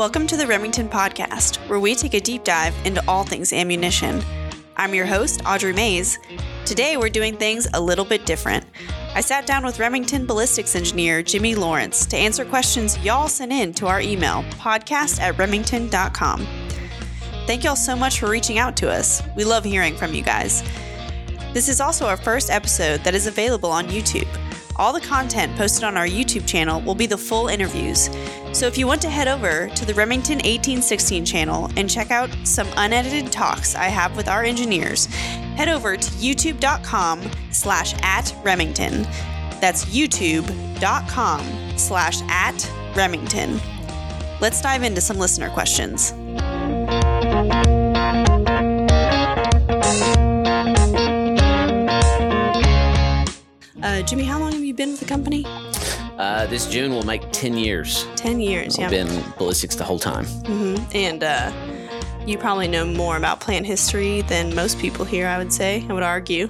Welcome to the Remington Podcast, where we take a deep dive into all things ammunition. I'm your host, Audrey Mays. Today, we're doing things a little bit different. I sat down with Remington Ballistics Engineer Jimmy Lawrence to answer questions y'all sent in to our email, podcast@remington.com. Thank y'all so much for reaching out to us. We love hearing from you guys. This is also our first episode that is available on YouTube. All the content posted on our YouTube channel will be the full interviews. So if you want to head over to the Remington 1816 channel and check out some unedited talks I have with our engineers, head over to youtube.com/@Remington. That's youtube.com/@Remington. Let's dive into some listener questions. Jimmy, how long have you been with the company? This June will make 10 years. 10 years, yeah. I've been ballistics the whole time. Mm-hmm. And you probably know more about plant history than most people here, I would say. I would argue.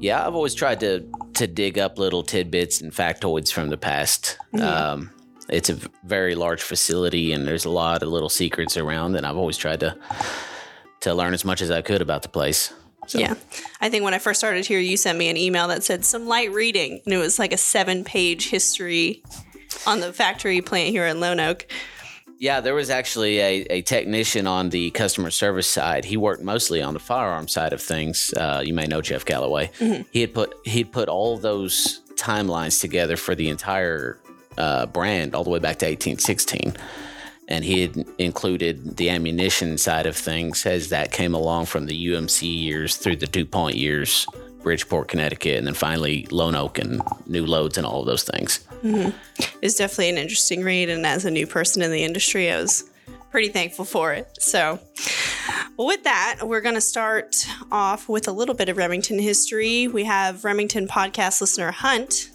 Yeah, I've always tried to dig up little tidbits and factoids from the past. Mm-hmm. It's a very large facility, and there's a lot of little secrets around, and I've always tried to learn as much as I could about the place. So. Yeah. I think when I first started here, you sent me an email that said some light reading, and it was like a 7-page history on the factory plant here in Lone Oak. Yeah, there was actually a technician on the customer service side. He worked mostly on the firearm side of things. You may know Jeff Galloway. Mm-hmm. He'd put all those timelines together for the entire brand all the way back to 1816. And he had included the ammunition side of things as that came along from the UMC years through the DuPont years, Bridgeport, Connecticut, and then finally Lone Oak and New Loads and all of those things. Mm-hmm. It's definitely an interesting read. And as a new person in the industry, I was pretty thankful for it. So well, with that, we're going to start off with a little bit of Remington history. We have Remington podcast listener Hunt.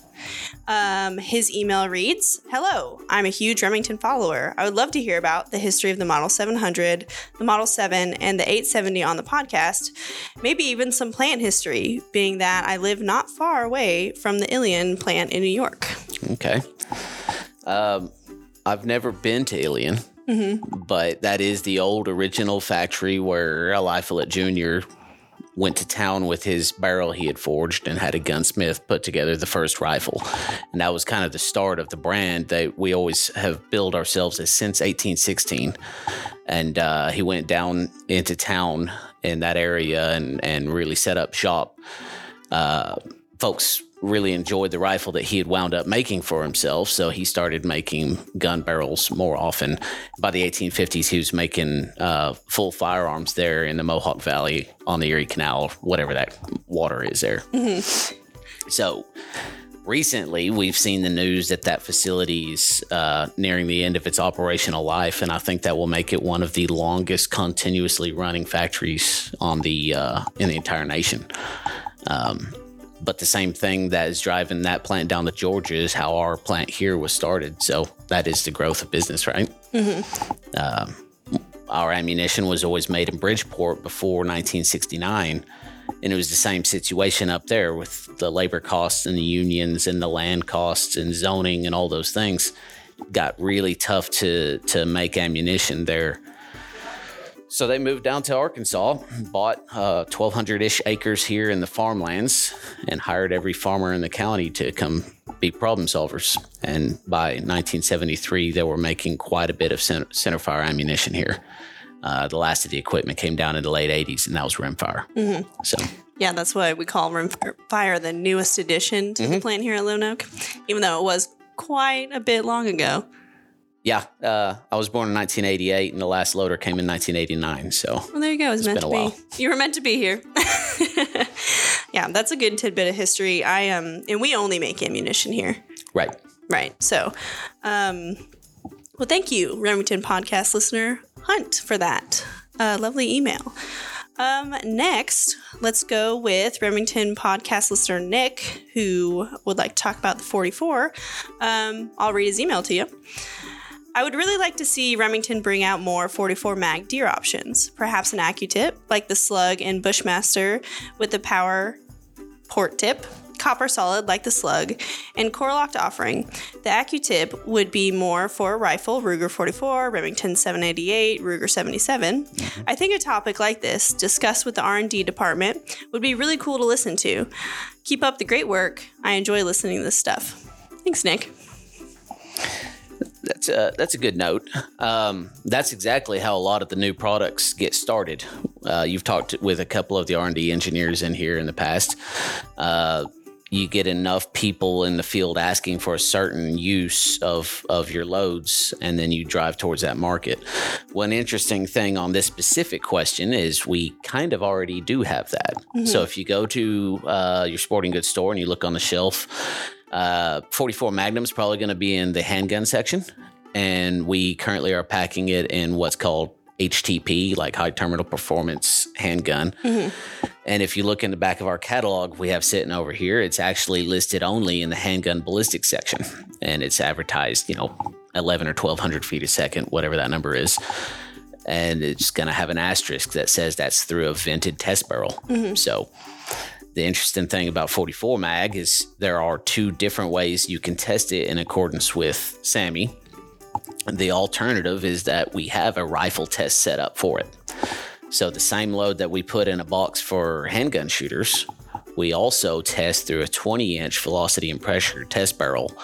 His email reads, "Hello, I'm a huge Remington follower. I would love to hear about the history of the Model 700, the Model 7, and the 870 on the podcast. Maybe even some plant history, being that I live not far away from the Ilion plant in New York." Okay. I've never been to Ilion, mm-hmm. but that is the old original factory where L.I. Follett Jr. went to town with his barrel he had forged and had a gunsmith put together the first rifle. And that was kind of the start of the brand that we always have billed ourselves as since 1816. And he went down into town in that area and really set up shop. Folks really enjoyed the rifle that he had wound up making for himself, so he started making gun barrels more often. By the 1850s, he was making full firearms there in the Mohawk Valley on the Erie Canal, whatever that water is there. Mm-hmm. So recently, we've seen the news that that facility is nearing the end of its operational life, and I think that will make it one of the longest continuously running factories on the in the entire nation. But the same thing that is driving that plant down to Georgia is how our plant here was started. So that is the growth of business, right? Mm-hmm. Our ammunition was always made in Bridgeport before 1969. And it was the same situation up there with the labor costs and the unions and the land costs and zoning and all those things. It got really tough to make ammunition there. So they moved down to Arkansas, bought 1,200-ish acres here in the farmlands, and hired every farmer in the county to come be problem solvers. And by 1973, they were making quite a bit of centerfire ammunition here. The last of the equipment came down in the late 80s, and that was rimfire. Mm-hmm. So, yeah, that's why we call rimfire the newest addition to mm-hmm. the plant here at Lone Oak, even though it was quite a bit long ago. Yeah, I was born in 1988, and the last loader came in 1989. So, well, there you go. It was meant to be. You were meant to be here. Yeah, that's a good tidbit of history. And we only make ammunition here. Right. So, well, thank you, Remington podcast listener Hunt, for that lovely email. Next, let's go with Remington podcast listener Nick, who would like to talk about the 44. I'll read his email to you. "I would really like to see Remington bring out more 44 mag deer options, perhaps an AccuTip like the Slug and Bushmaster with the power port tip, copper solid like the slug, and core-locked offering. The AccuTip would be more for a rifle, Ruger 44, Remington 788, Ruger 77. I think a topic like this, discussed with the R&D department, would be really cool to listen to. Keep up the great work. I enjoy listening to this stuff. Thanks, Nick. That's a good note. That's exactly how a lot of the new products get started. You've talked with a couple of the R&D engineers in here in the past. You get enough people in the field asking for a certain use of your loads, and then you drive towards that market. One interesting thing on this specific question is we kind of already do have that. Mm-hmm. So if you go to your sporting goods store and you look on the shelf, 44 Magnum is probably going to be in the handgun section, and we currently are packing it in what's called HTP, like high terminal performance handgun. Mm-hmm. And if you look in the back of our catalog we have sitting over here, it's actually listed only in the handgun ballistic section, and it's advertised, 11 or 1200 feet a second, whatever that number is. And it's going to have an asterisk that says that's through a vented test barrel. Mm-hmm. So the interesting thing about 44 mag is there are two different ways you can test it in accordance with SAMI. The alternative is that we have a rifle test set up for it. So the same load that we put in a box for handgun shooters, we also test through a 20-inch velocity and pressure test barrel,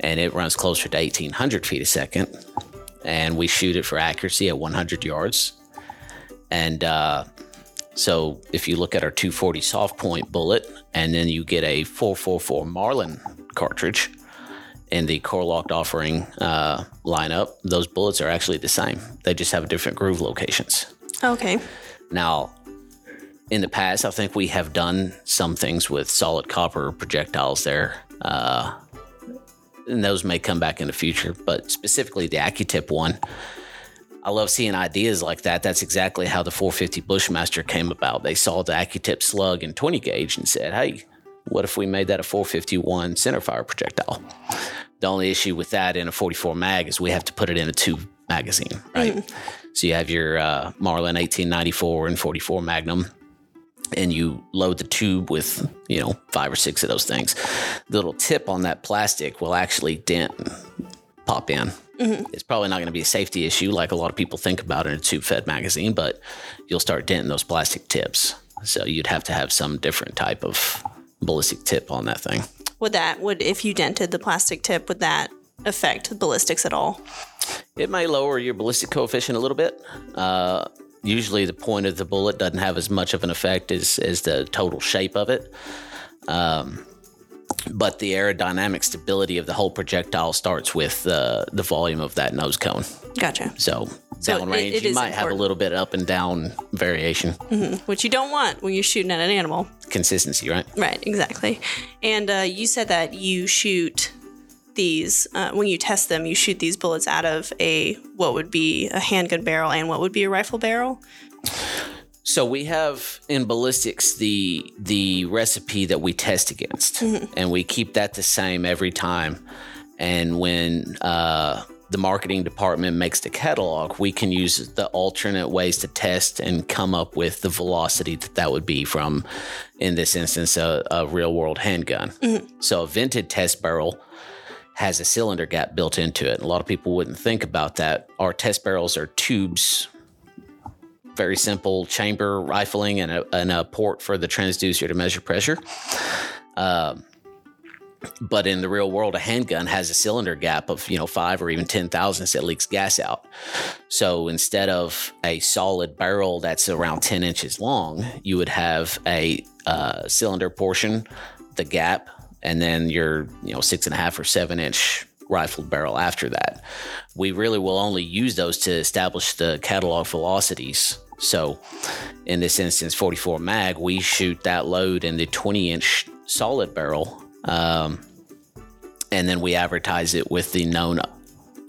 and it runs closer to 1,800 feet a second, and we shoot it for accuracy at 100 yards. And so if you look at our 240 soft point bullet, and then you get a 444 Marlin cartridge in the core locked offering lineup, those bullets are actually the same. They just have different groove locations. Okay. Now, in the past, I think we have done some things with solid copper projectiles there. And those may come back in the future, but specifically the AccuTip one, I love seeing ideas like that. That's exactly how the 450 Bushmaster came about. They saw the AccuTip slug in 20 gauge and said, hey, what if we made that a 451 centerfire projectile? The only issue with that in a 44 mag is we have to put it in a two magazine, right? Mm-hmm. So you have your Marlin 1894 and 44 Magnum, and you load the tube with, 5 or 6 of those things. The little tip on that plastic will actually dent and pop in. Mm-hmm. It's probably not going to be a safety issue like a lot of people think about in a tube-fed magazine, but you'll start denting those plastic tips. So you'd have to have some different type of ballistic tip on that thing. If you dented the plastic tip, would that affect ballistics at all? It may lower your ballistic coefficient a little bit. Usually the point of the bullet doesn't have as much of an effect as the total shape of it. But the aerodynamic stability of the whole projectile starts with the volume of that nose cone. Gotcha. So downrange, you might have a little bit up and down variation. Mm-hmm. Which you don't want when you're shooting at an animal. Consistency, right? Right, exactly. And you said that you shoot these, when you test them, you shoot these bullets out of what would be a handgun barrel and what would be a rifle barrel? So we have in ballistics the recipe that we test against, mm-hmm. and we keep that the same every time. And when the marketing department makes the catalog, we can use the alternate ways to test and come up with the velocity that would be from, in this instance, a real-world handgun. Mm-hmm. So a vented test barrel has a cylinder gap built into it. And a lot of people wouldn't think about that. Our test barrels are tubes. Very simple chamber rifling and a port for the transducer to measure pressure. But in the real world, a handgun has a cylinder gap of 5 or even 10 thousandths that leaks gas out. So instead of a solid barrel that's around 10 inches long, you would have a cylinder portion, the gap, and then your 6.5 or 7 inch rifled barrel after that. We really will only use those to establish the catalog velocities. So in this instance, 44 mag, we shoot that load in the 20 inch solid barrel, and then we advertise it with the known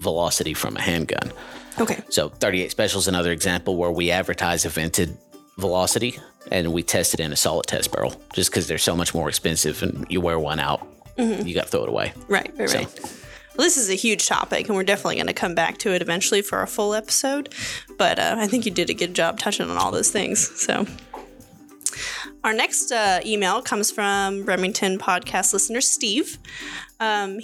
velocity from a handgun. Okay. So 38 Special is another example where we advertise a vented velocity and we test it in a solid test barrel, just because they're so much more expensive, and you wear one out, mm-hmm. you got to throw it away. Right. Well, this is a huge topic, and we're definitely going to come back to it eventually for a full episode. But I think you did a good job touching on all those things. So, Our next email comes from Remington podcast listener Steve.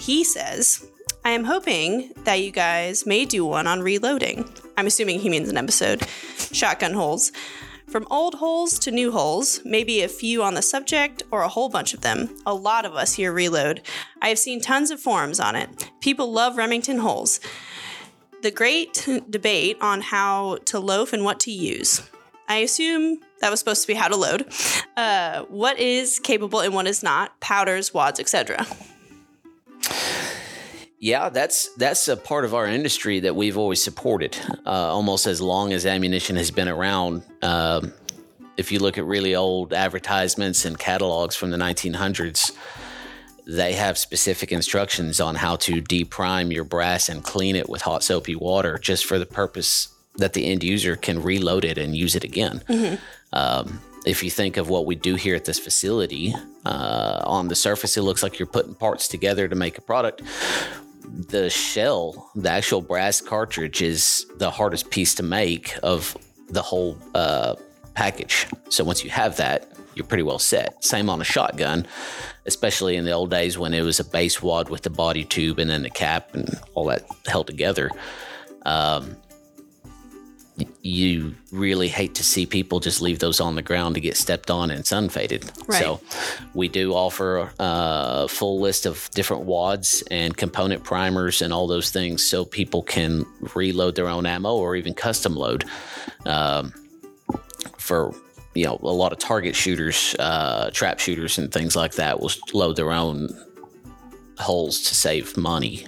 He says, I am hoping that you guys may do one on reloading. I'm assuming he means an episode. Shotgun holes. From old holes to new holes, maybe a few on the subject or a whole bunch of them. A lot of us here reload. I have seen tons of forums on it. People love Remington holes. The great debate on how to loaf and what to use. I assume that was supposed to be how to load. What is capable and what is not? Powders, wads, etc. Yeah, that's a part of our industry that we've always supported, almost as long as ammunition has been around. If you look at really old advertisements and catalogs from the 1900s, they have specific instructions on how to deprime your brass and clean it with hot soapy water just for the purpose that the end user can reload it and use it again. Mm-hmm. If you think of what we do here at this facility, on the surface, it looks like you're putting parts together to make a product. The shell, the actual brass cartridge, is the hardest piece to make of the whole package. So once you have that, you're pretty well set. Same on a shotgun, especially in the old days when it was a base wad with the body tube and then the cap and all that held together. You really hate to see people just leave those on the ground to get stepped on and sun faded. Right. So we do offer a full list of different wads and component primers and all those things so people can reload their own ammo or even custom load. For, you know, a lot of target shooters, trap shooters and things like that will load their own holes to save money.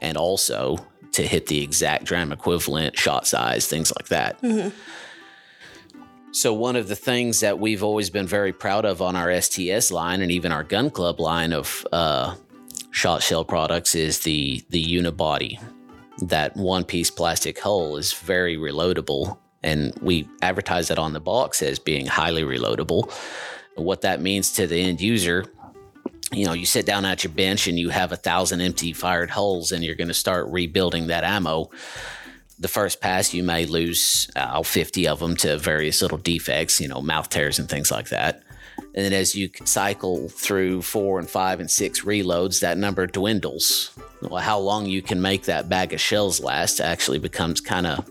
And also to hit the exact dram equivalent, shot size, things like that. Mm-hmm. So one of the things that we've always been very proud of on our STS line and even our gun club line of shot shell products is the unibody. That one-piece plastic hull is very reloadable, and we advertise that on the box as being highly reloadable. What that means to the end user, you know, you sit down at your bench and you have 1,000 empty fired holes and you're going to start rebuilding that ammo. The first pass, you may lose 50 of them to various little defects, you know, mouth tears and things like that. And then as you cycle through 4 and 5 and 6 reloads, that number dwindles. Well, how long you can make that bag of shells last actually becomes kind of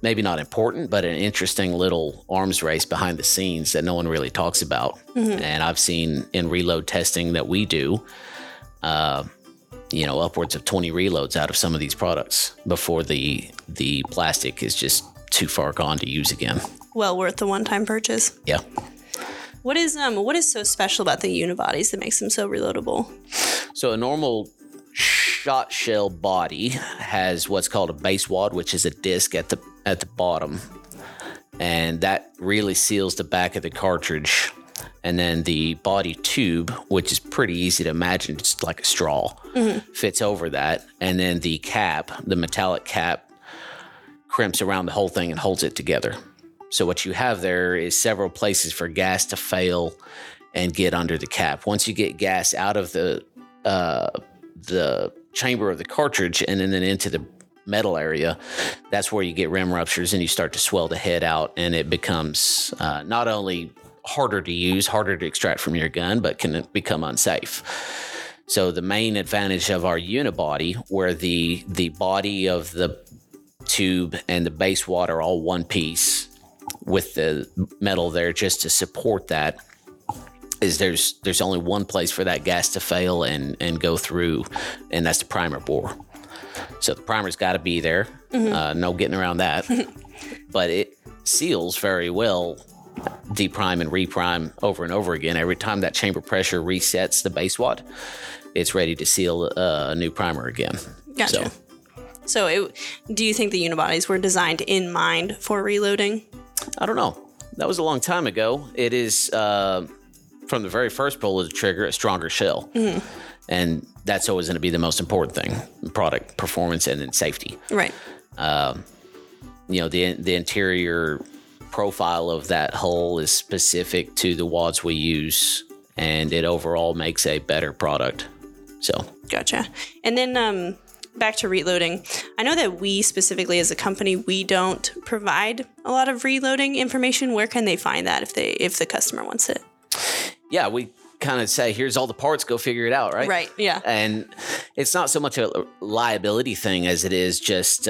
maybe not important, but an interesting little arms race behind the scenes that no one really talks about. Mm-hmm. And I've seen in reload testing that we do, you know, upwards of 20 reloads out of some of these products before the plastic is just too far gone to use again. Well worth the one-time purchase. Yeah. What is so special about the unibodies that makes them so reloadable? So a normal shot shell body has what's called a base wad, which is a disc at the bottom, and that really seals the back of the cartridge. And then the body tube, which is pretty easy to imagine, just like a straw, mm-hmm. fits over that. And then the cap, the metallic cap, crimps around the whole thing and holds it together. So what you have there is several places for gas to fail and get under the cap. Once you get gas out of the chamber of the cartridge and then into the metal area, that's where you get rim ruptures and you start to swell the head out, and it becomes not only harder to use, harder to extract from your gun, but can become unsafe. So the main advantage of our unibody, where the body of the tube and the base wad are all one piece with the metal there just to support that, is there's only one place for that gas to fail and go through, and that's the primer bore. So the primer's got to be there. Mm-hmm. No getting around that. But it seals very well, deprime and reprime over and over again. Every time that chamber pressure resets the base wad, it's ready to seal a new primer again. Gotcha. Do you think the unibodies were designed in mind for reloading? I don't know. That was a long time ago. It is... from the very first pull of the trigger, a stronger shell. Mm-hmm. And that's always going to be the most important thing, product performance and then safety. Right. You know, the interior profile of that hull is specific to the wads we use, and it overall makes a better product. So. Gotcha. And then back to reloading. I know that we specifically as a company, we don't provide a lot of reloading information. Where can they find that if the customer wants it? Yeah, we kind of say, here's all the parts, go figure it out, right? Right, yeah. And it's not so much a liability thing as it is just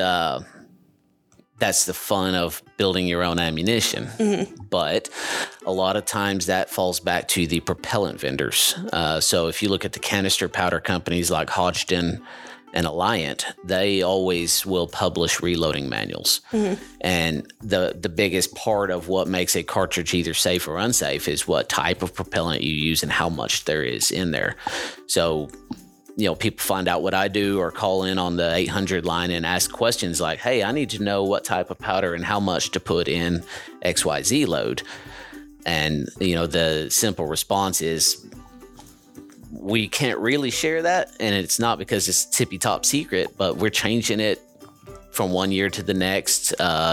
that's the fun of building your own ammunition. Mm-hmm. But a lot of times that falls back to the propellant vendors. So if you look at the canister powder companies like Hodgdon and Alliant, they always will publish reloading manuals. Mm-hmm. And the biggest part of what makes a cartridge either safe or unsafe is what type of propellant you use and how much there is in there. So, you know, people find out what I do or call in on the 800 line and ask questions like, hey, I need to know what type of powder and how much to put in XYZ load. And, you know, the simple response is, we can't really share that, and it's not because it's tippy top secret, but we're changing it from one year to the next.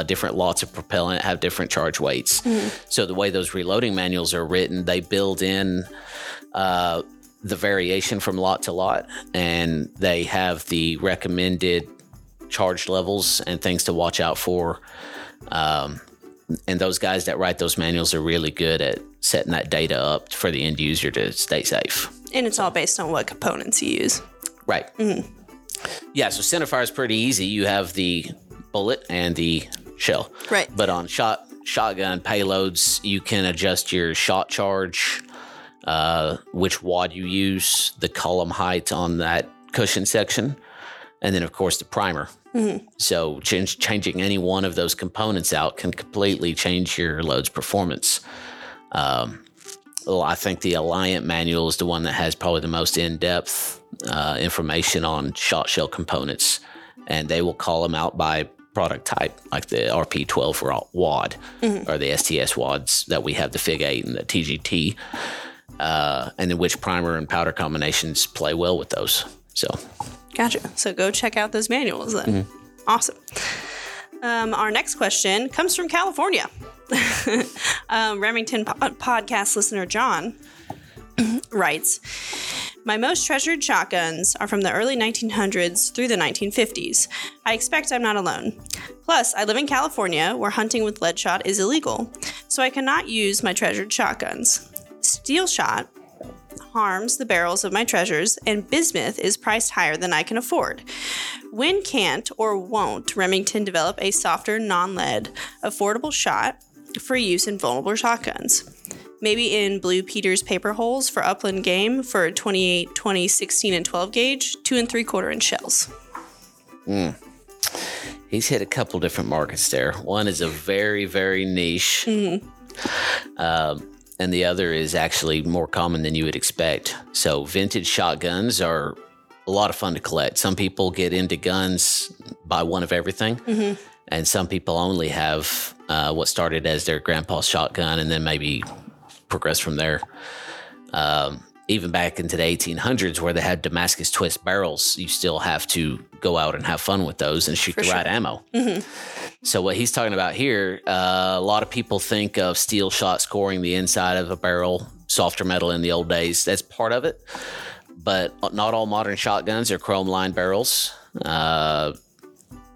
Different lots of propellant have different charge weights. Mm-hmm. So the way those reloading manuals are written, they build in the variation from lot to lot, and they have the recommended charge levels and things to watch out for. And those guys that write those manuals are really good at setting that data up for the end user to stay safe. And it's all based on what components you use. Right. Mm-hmm. Yeah, so centerfire is pretty easy. You have the bullet and the shell. Right. But on shotgun payloads, you can adjust your shot charge, which wad you use, the column height on that cushion section, and then, of course, the primer. Mm-hmm. So changing any one of those components out can completely change your load's performance. Well, I think the Alliant manual is the one that has probably the most in-depth information on shot shell components, and they will call them out by product type, like the RP12 wad, mm-hmm, or the STS wads that we have, the Fig 8 and the TGT, and then which primer and powder combinations play well with those. So, gotcha. So go check out those manuals then. Mm-hmm. Awesome. Our next question comes from California. Remington podcast listener John writes, my most treasured shotguns are from the early 1900s through the 1950s. I expect I'm not alone. Plus, I live in California where hunting with lead shot is illegal, so I cannot use my treasured shotguns. Steel shot harms the barrels of my treasures, and bismuth is priced higher than I can afford. When can't or won't Remington develop a softer, non-lead, affordable shot for use in vulnerable shotguns? Maybe in Blue Peter's paper holes for upland game for 28, 20, 16, and 12 gauge, 2 3/4 inch shells. He's hit a couple different markets there. One is a very, very niche. Mm-hmm. And the other is actually more common than you would expect. So vintage shotguns are a lot of fun to collect. Some people get into guns, buy one of everything. Mm-hmm. And some people only have what started as their grandpa's shotgun and then maybe progress from there. Even back into the 1800s where they had Damascus twist barrels, you still have to go out and have fun with those and shoot right ammo. Mm-hmm. So what he's talking about here, a lot of people think of steel shot scoring the inside of a barrel, softer metal in the old days. That's part of it, but not all modern shotguns are chrome-lined barrels.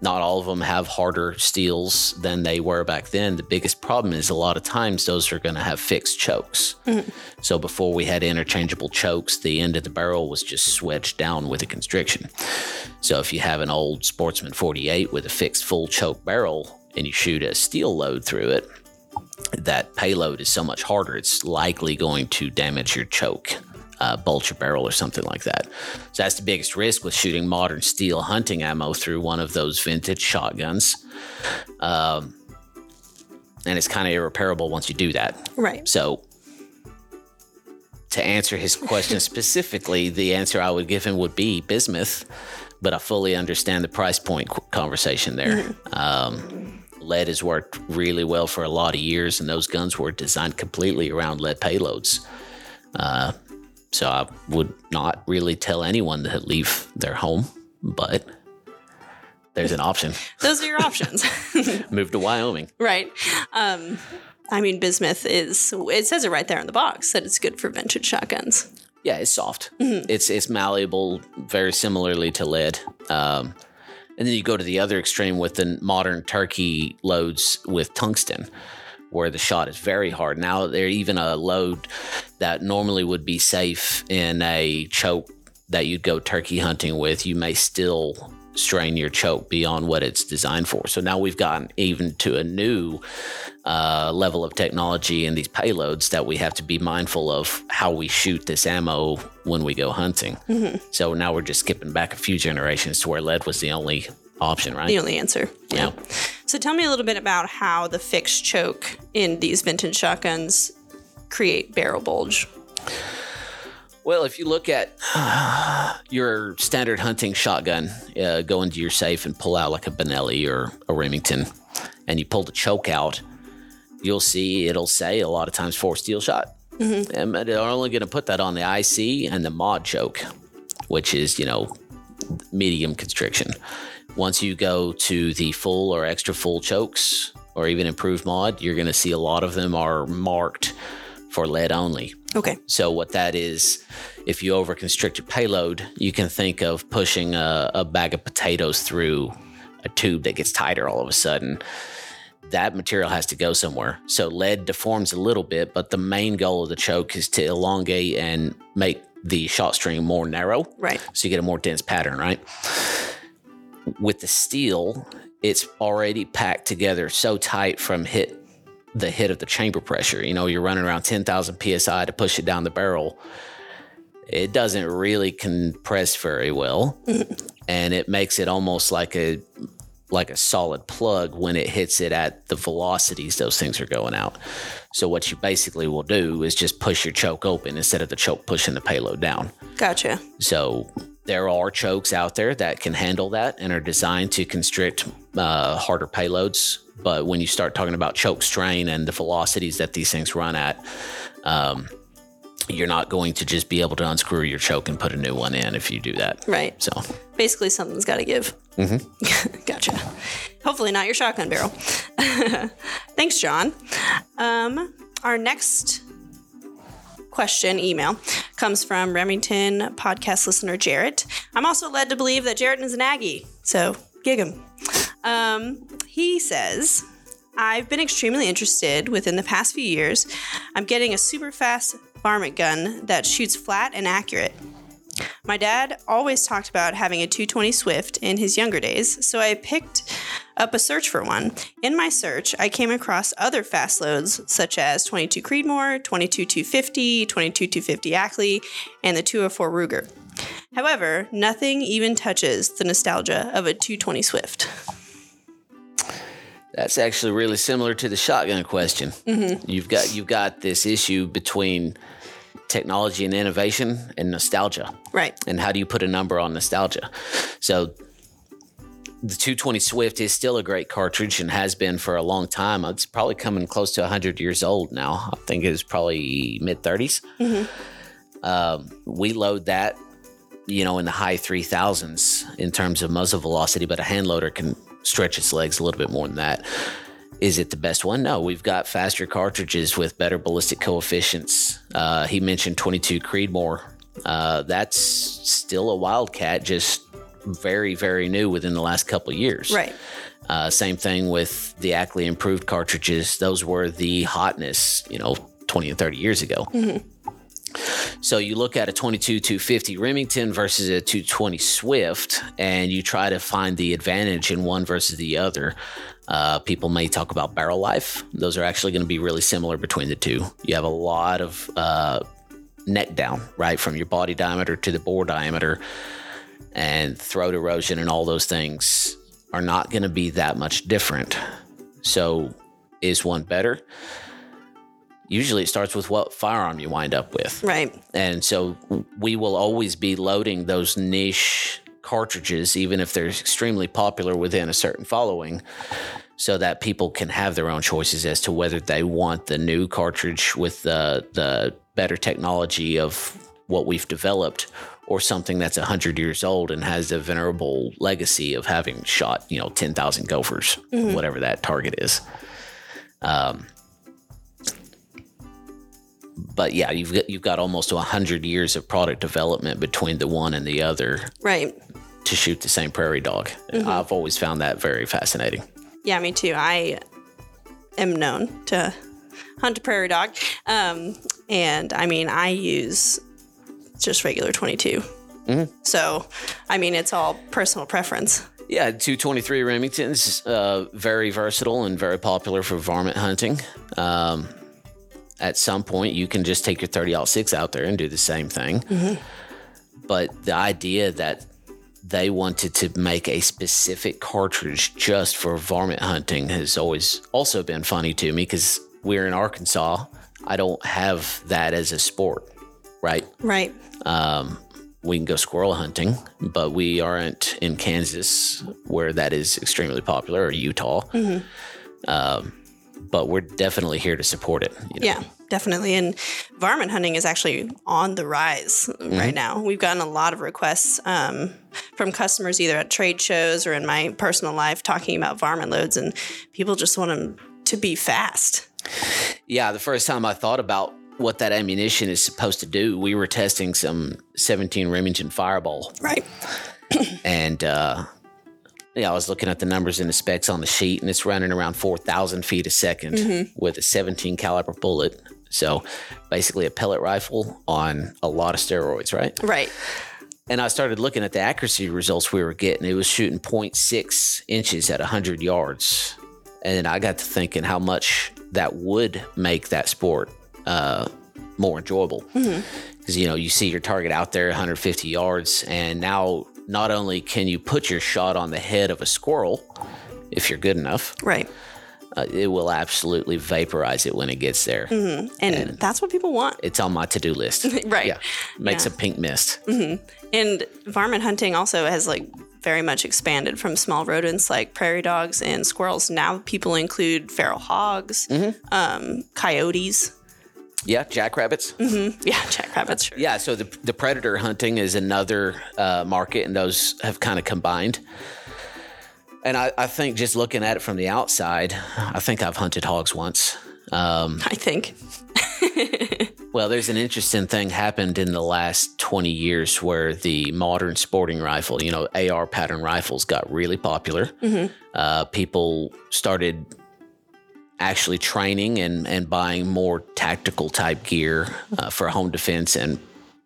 Not all of them have harder steels than they were back then. The biggest problem is a lot of times those are going to have fixed chokes. Mm-hmm. So before we had interchangeable chokes, the end of the barrel was just swedged down with a constriction. So if you have an old Sportsman 48 with a fixed full choke barrel and you shoot a steel load through it, that payload is so much harder. It's likely going to damage your choke, bulge your barrel or something like that. So that's the biggest risk with shooting modern steel hunting ammo through one of those vintage shotguns. And it's kind of irreparable once you do that. Right. So to answer his question specifically, the answer I would give him would be bismuth, but I fully understand the price point conversation there. Mm-hmm. Lead has worked really well for a lot of years, and those guns were designed completely around lead payloads. So I would not really tell anyone to leave their home, but there's an option. Those are your options. Move to Wyoming. Right. I mean, bismuth is, it says it right there in the box that it's good for vintage shotguns. Yeah, it's soft. Mm-hmm. It's malleable, very similarly to lead. And then you go to the other extreme with the modern turkey loads with tungsten, where the shot is very hard. Now they're even a load that normally would be safe in a choke that you'd go turkey hunting with, you may still strain your choke beyond what it's designed for. So now we've gotten even to a new level of technology in these payloads that we have to be mindful of how we shoot this ammo when we go hunting. Mm-hmm. So now we're just skipping back a few generations to where lead was the only option, right? The only answer. Yeah. So tell me a little bit about how the fixed choke in these vintage shotguns create barrel bulge. Well, if you look at your standard hunting shotgun, go into your safe and pull out like a Benelli or a Remington, and you pull the choke out, you'll see it'll say a lot of times for steel shot. Mm-hmm. And they're only going to put that on the IC and the mod choke, which is, medium constriction. Once you go to the full or extra full chokes or even improved mod, you're going to see a lot of them are marked for lead only. Okay. So what that is, if you overconstrict your payload, you can think of pushing a bag of potatoes through a tube that gets tighter all of a sudden. That material has to go somewhere. So lead deforms a little bit, but the main goal of the choke is to elongate and make the shot string more narrow. Right. So you get a more dense pattern, right? With the steel, it's already packed together so tight from the hit of the chamber pressure. You're running around 10,000 PSI to push it down the barrel. It doesn't really compress very well. And it makes it almost like a solid plug when it hits it at the velocities those things are going out. So what you basically will do is just push your choke open instead of the choke pushing the payload down. Gotcha. So there are chokes out there that can handle that and are designed to constrict harder payloads. But when you start talking about choke strain and the velocities that these things run at, you're not going to just be able to unscrew your choke and put a new one in if you do that. Right. So basically something's got to give. Mm-hmm. Gotcha. Hopefully not your shotgun barrel. Thanks, John. Our next question email comes from Remington podcast listener Jarrett. I'm also led to believe that Jarrett is an Aggie, so gig him. He says, I've been extremely interested within the past few years. I'm getting a super fast varmint gun that shoots flat and accurate. My dad always talked about having a 220 Swift in his younger days, so I picked up a search for one. In my search, I came across other fast loads such as 22 Creedmoor, 22 250, 22 250 Ackley, and the 204 Ruger. However, nothing even touches the nostalgia of a 220 Swift. That's actually really similar to the shotgun question. Mm-hmm. You've got this issue between technology and innovation and nostalgia. Right. And how do you put a number on nostalgia? So the 220 Swift is still a great cartridge and has been for a long time. It's probably coming close to 100 years old now. I think it's probably mid-30s. Mm-hmm. We load that, in the high 3,000s in terms of muzzle velocity, but a hand loader can stretch its legs a little bit more than that. Is it the best one? No, we've got faster cartridges with better ballistic coefficients. He mentioned 22 Creedmoor. That's still a Wildcat, just very, very new within the last couple of years. Right. Same thing with the Ackley improved cartridges. Those were the hotness, 20 and 30 years ago. Mm-hmm. So you look at a 22 250 Remington versus a 220 Swift, and you try to find the advantage in one versus the other. People may talk about barrel life. Those are actually going to be really similar between the two. You have a lot of neck down, right, from your body diameter to the bore diameter, and throat erosion and all those things are not going to be that much different. So is one better? Usually it starts with what firearm you wind up with. Right. And so we will always be loading those niche cartridges, even if they're extremely popular within a certain following, so that people can have their own choices as to whether they want the new cartridge with the better technology of what we've developed, or something that's 100 years old and has a venerable legacy of having shot, 10,000 gophers, mm-hmm. whatever that target is. But yeah, you've got almost 100 years of product development between the one and the other. Right. to shoot the same prairie dog. Mm-hmm. I've always found that very fascinating. Yeah, me too. I am known to hunt a prairie dog. And I mean, I use just regular 22. Mm-hmm. So, I mean, it's all personal preference. Yeah, 223 Remington's very versatile and very popular for varmint hunting. At some point, you can just take your 30-06 out there and do the same thing. Mm-hmm. But the idea that they wanted to make a specific cartridge just for varmint hunting has always also been funny to me, because we're in Arkansas. I don't have that as a sport, right? Right. We can go squirrel hunting, but we aren't in Kansas, where that is extremely popular, or Utah. Mm-hmm. But we're definitely here to support it. You know? Yeah, definitely. And varmint hunting is actually on the rise mm-hmm. right now. We've gotten a lot of requests from customers, either at trade shows or in my personal life, talking about varmint loads, and people just want them to be fast. Yeah, the first time I thought about what that ammunition is supposed to do, we were testing some 17 Remington Fireball. Right. And I was looking at the numbers and the specs on the sheet, and it's running around 4,000 feet a second mm-hmm. with a 17 caliber bullet. So basically a pellet rifle on a lot of steroids, right? Right. And I started looking at the accuracy results we were getting. It was shooting 0.6 inches at 100 yards. And I got to thinking how much that would make that sport more enjoyable. Mm-hmm. 'Cause, you see your target out there 150 yards, and now not only can you put your shot on the head of a squirrel, if you're good enough, right? It will absolutely vaporize it when it gets there. Mm-hmm. And that's what people want. It's on my to-do list. Right. Yeah. Makes a pink mist. Mm-hmm. And varmint hunting also has very much expanded from small rodents like prairie dogs and squirrels. Now people include feral hogs, mm-hmm. Coyotes. Yeah, jackrabbits. Mm-hmm. Yeah, jackrabbits, sure. Yeah, so the predator hunting is another market, and those have kind of combined. And I think just looking at it from the outside, I think I've hunted hogs once. I think. Well, there's an interesting thing happened in the last 20 years where the modern sporting rifle, AR pattern rifles got really popular. Mm-hmm. People started actually training and buying more tactical type gear for home defense and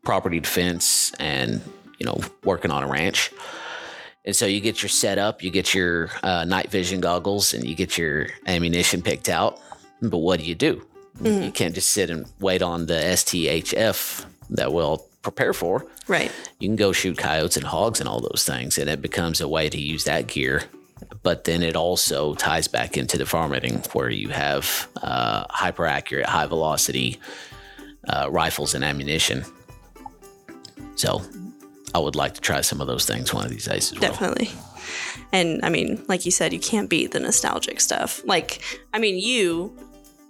property defense and, working on a ranch. And so you get your setup, you get your night vision goggles, and you get your ammunition picked out. But what do you do? Mm-hmm. You can't just sit and wait on the STHF that we'll prepare for. Right. You can go shoot coyotes and hogs and all those things, and it becomes a way to use that gear. But then it also ties back into the varminting, where you have hyper-accurate, high-velocity rifles and ammunition. So I would like to try some of those things one of these days as well. Definitely. And, like you said, you can't beat the nostalgic stuff.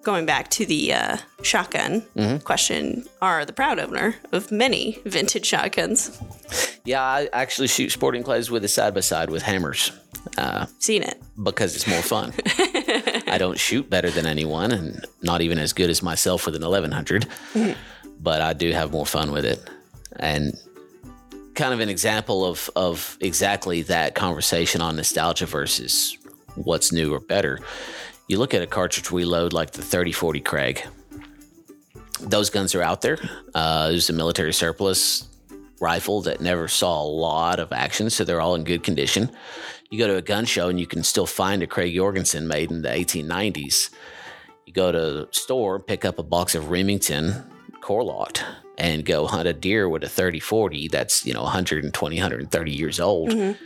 Going back to the shotgun mm-hmm. question, are the proud owner of many vintage shotguns. Yeah, I actually shoot sporting clays with a side-by-side with hammers. Seen it. Because it's more fun. I don't shoot better than anyone, and not even as good as myself with an 1100, mm-hmm. but I do have more fun with it. And kind of an example of exactly that conversation on nostalgia versus what's new or better. You look at a cartridge we load like the 30-40 Krag. Those guns are out there. There's a military surplus rifle that never saw a lot of action, so they're all in good condition. You go to a gun show and you can still find a Krag Jorgensen made in the 1890s. You go to the store, pick up a box of Remington Corlock, and go hunt a deer with a 30-40 that's 120, 130 years old. Mm-hmm.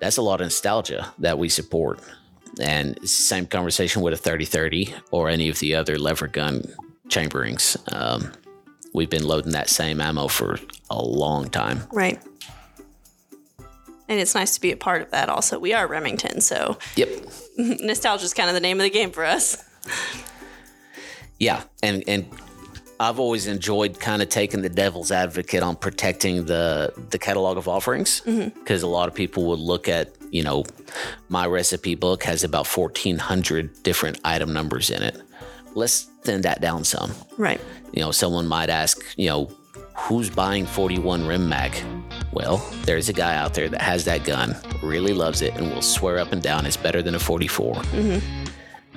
That's a lot of nostalgia that we support. And same conversation with a 30-30 or any of the other lever gun chamberings. We've been loading that same ammo for a long time. Right. And it's nice to be a part of that also. We are Remington, so yep. Nostalgia is kind of the name of the game for us. Yeah, and I've always enjoyed kind of taking the devil's advocate on protecting the catalog of offerings, because mm-hmm. a lot of people would look at, my recipe book has about 1,400 different item numbers in it. Let's thin that down some. Right. Someone might ask, who's buying 41 Rim Mag? Well, there's a guy out there that has that gun, really loves it, and will swear up and down it's better than a 44. Mm-hmm.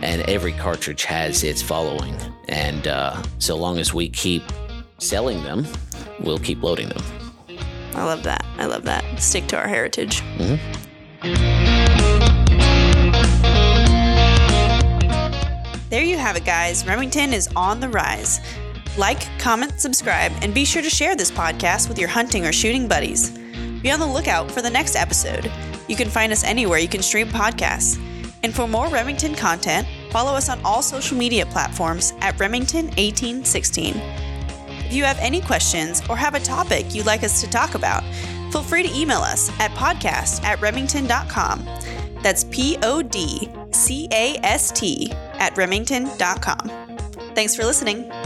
And every cartridge has its following. And so long as we keep selling them, we'll keep loading them. I love that. I love that. Stick to our heritage. Mm-hmm. There you have it, guys. Remington is on the rise. Like, comment, subscribe, and be sure to share this podcast with your hunting or shooting buddies. Be on the lookout for the next episode. You can find us anywhere you can stream podcasts. And for more Remington content, follow us on all social media platforms at Remington 1816. If you have any questions or have a topic you'd like us to talk about, feel free to email us at podcast@remington.com. That's PODCAST@remington.com. Thanks for listening.